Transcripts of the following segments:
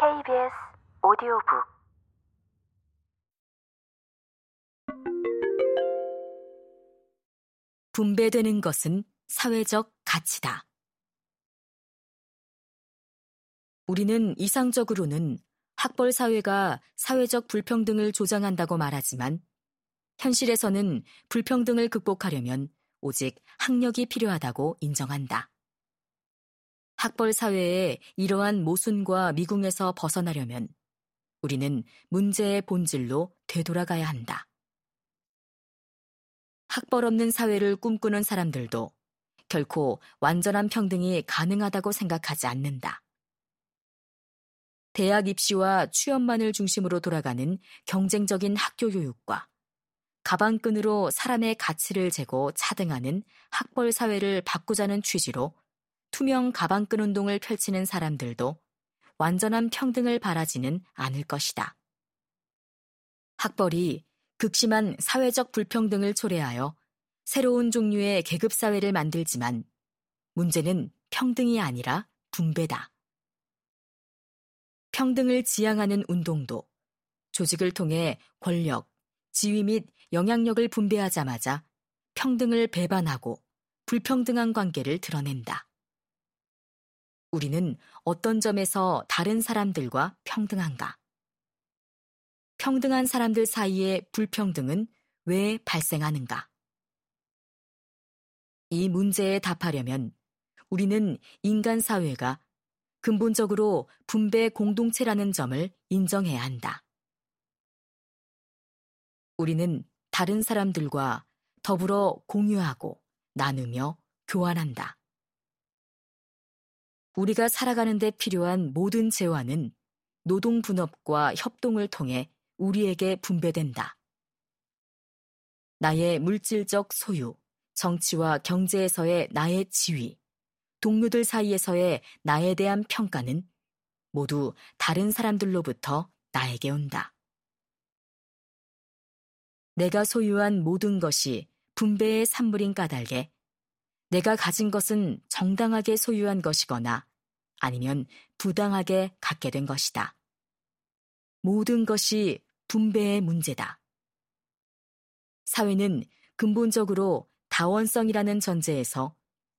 KBS 오디오북 분배되는 것은 사회적 가치다. 우리는 이상적으로는 학벌사회가 사회적 불평등을 조장한다고 말하지만 현실에서는 불평등을 극복하려면 오직 학력이 필요하다고 인정한다. 학벌 사회의 이러한 모순과 미궁에서 벗어나려면 우리는 문제의 본질로 되돌아가야 한다. 학벌 없는 사회를 꿈꾸는 사람들도 결코 완전한 평등이 가능하다고 생각하지 않는다. 대학 입시와 취업만을 중심으로 돌아가는 경쟁적인 학교 교육과 가방끈으로 사람의 가치를 재고 차등하는 학벌 사회를 바꾸자는 취지로 투명 가방끈 운동을 펼치는 사람들도 완전한 평등을 바라지는 않을 것이다. 학벌이 극심한 사회적 불평등을 초래하여 새로운 종류의 계급사회를 만들지만 문제는 평등이 아니라 분배다. 평등을 지향하는 운동도 조직을 통해 권력, 지위 및 영향력을 분배하자마자 평등을 배반하고 불평등한 관계를 드러낸다. 우리는 어떤 점에서 다른 사람들과 평등한가? 평등한 사람들 사이의 불평등은 왜 발생하는가? 이 문제에 답하려면 우리는 인간 사회가 근본적으로 분배 공동체라는 점을 인정해야 한다. 우리는 다른 사람들과 더불어 공유하고 나누며 교환한다. 우리가 살아가는 데 필요한 모든 재화는 노동 분업과 협동을 통해 우리에게 분배된다. 나의 물질적 소유, 정치와 경제에서의 나의 지위, 동료들 사이에서의 나에 대한 평가는 모두 다른 사람들로부터 나에게 온다. 내가 소유한 모든 것이 분배의 산물인 까닭에 내가 가진 것은 정당하게 소유한 것이거나 아니면 부당하게 갖게 된 것이다. 모든 것이 분배의 문제다. 사회는 근본적으로 다원성이라는 전제에서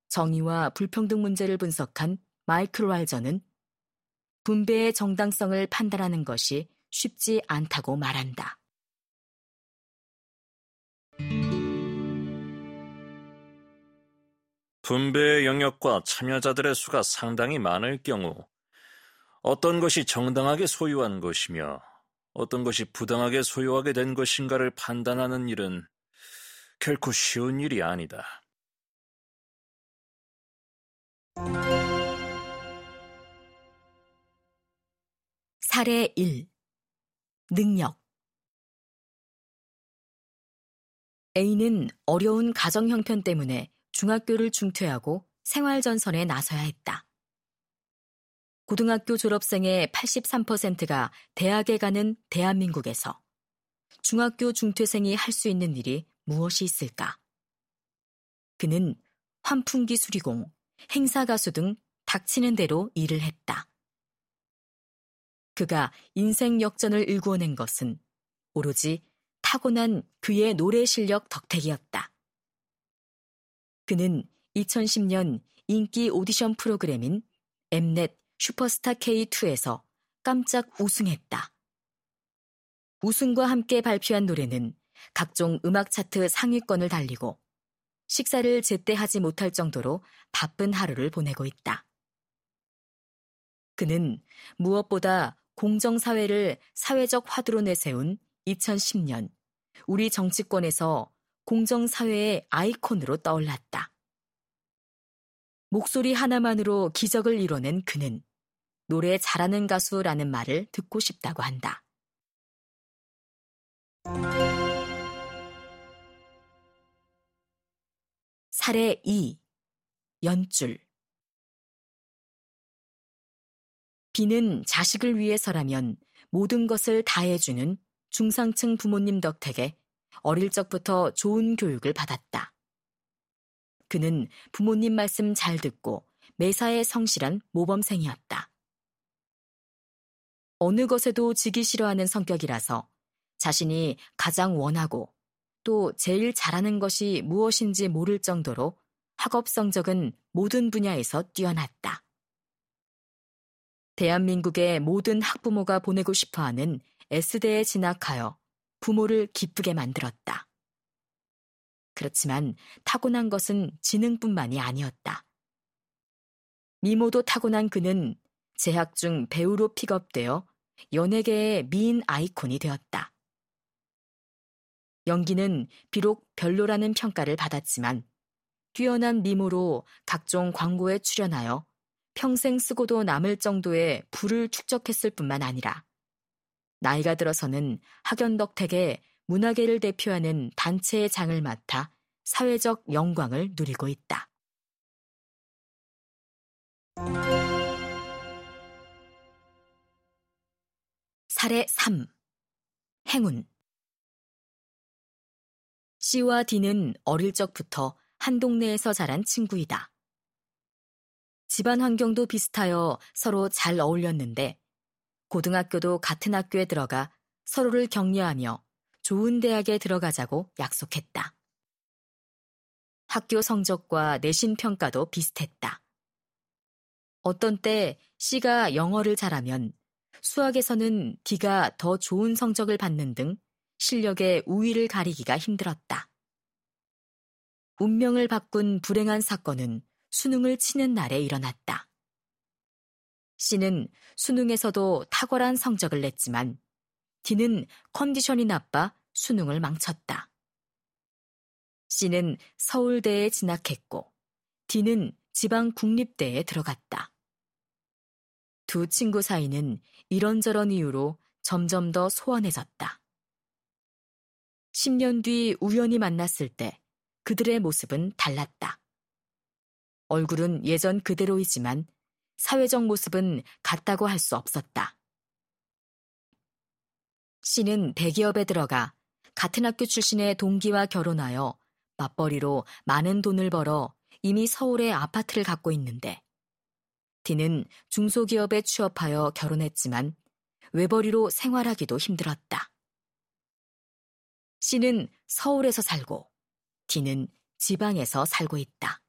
정의와 불평등 문제를 분석한 마이클 왈저는 분배의 정당성을 판단하는 것이 쉽지 않다고 말한다. 분배의 영역과 참여자들의 수가 상당히 많을 경우 어떤 것이 정당하게 소유한 것이며 어떤 것이 부당하게 소유하게 된 것인가를 판단하는 일은 결코 쉬운 일이 아니다. 사례 1. 능력. A는 어려운 가정 형편 때문에 중학교를 중퇴하고 생활전선에 나서야 했다. 고등학교 졸업생의 83%가 대학에 가는 대한민국에서 중학교 중퇴생이 할 수 있는 일이 무엇이 있을까? 그는 환풍기 수리공, 행사가수 등 닥치는 대로 일을 했다. 그가 인생 역전을 일구어낸 것은 오로지 타고난 그의 노래 실력 덕택이었다. 그는 2010년 인기 오디션 프로그램인 엠넷 슈퍼스타 K2에서 깜짝 우승했다. 우승과 함께 발표한 노래는 각종 음악 차트 상위권을 달리고 식사를 제때 하지 못할 정도로 바쁜 하루를 보내고 있다. 그는 무엇보다 공정사회를 사회적 화두로 내세운 2010년 우리 정치권에서 공정사회의 아이콘으로 떠올랐다. 목소리 하나만으로 기적을 이뤄낸 그는 노래 잘하는 가수라는 말을 듣고 싶다고 한다. 사례 2. 연줄. B는 자식을 위해서라면 모든 것을 다해주는 중상층 부모님 덕택에 어릴 적부터 좋은 교육을 받았다. 그는 부모님 말씀 잘 듣고 매사에 성실한 모범생이었다. 어느 것에도 지기 싫어하는 성격이라서 자신이 가장 원하고 또 제일 잘하는 것이 무엇인지 모를 정도로 학업 성적은 모든 분야에서 뛰어났다. 대한민국의 모든 학부모가 보내고 싶어하는 S대에 진학하여 부모를 기쁘게 만들었다. 그렇지만 타고난 것은 지능뿐만이 아니었다. 미모도 타고난 그는 재학 중 배우로 픽업되어 연예계의 미인 아이콘이 되었다. 연기는 비록 별로라는 평가를 받았지만 뛰어난 미모로 각종 광고에 출연하여 평생 쓰고도 남을 정도의 부를 축적했을 뿐만 아니라 나이가 들어서는 학연덕택의 문화계를 대표하는 단체의 장을 맡아 사회적 영광을 누리고 있다. 사례 3. 행운. C와 D는 어릴 적부터 한 동네에서 자란 친구이다. 집안 환경도 비슷하여 서로 잘 어울렸는데 고등학교도 같은 학교에 들어가 서로를 격려하며 좋은 대학에 들어가자고 약속했다. 학교 성적과 내신 평가도 비슷했다. 어떤 때 C가 영어를 잘하면 수학에서는 D가 더 좋은 성적을 받는 등 실력의 우위를 가리기가 힘들었다. 운명을 바꾼 불행한 사건은 수능을 치는 날에 일어났다. C는 수능에서도 탁월한 성적을 냈지만 D는 컨디션이 나빠 수능을 망쳤다. C는 서울대에 진학했고 D는 지방 국립대에 들어갔다. 두 친구 사이는 이런저런 이유로 점점 더 소원해졌다. 10년 뒤 우연히 만났을 때 그들의 모습은 달랐다. 얼굴은 예전 그대로이지만 사회적 모습은 같다고 할 수 없었다. C는 대기업에 들어가 같은 학교 출신의 동기와 결혼하여 맞벌이로 많은 돈을 벌어 이미 서울에 아파트를 갖고 있는데 D는 중소기업에 취업하여 결혼했지만 외벌이로 생활하기도 힘들었다. C는 서울에서 살고 D는 지방에서 살고 있다.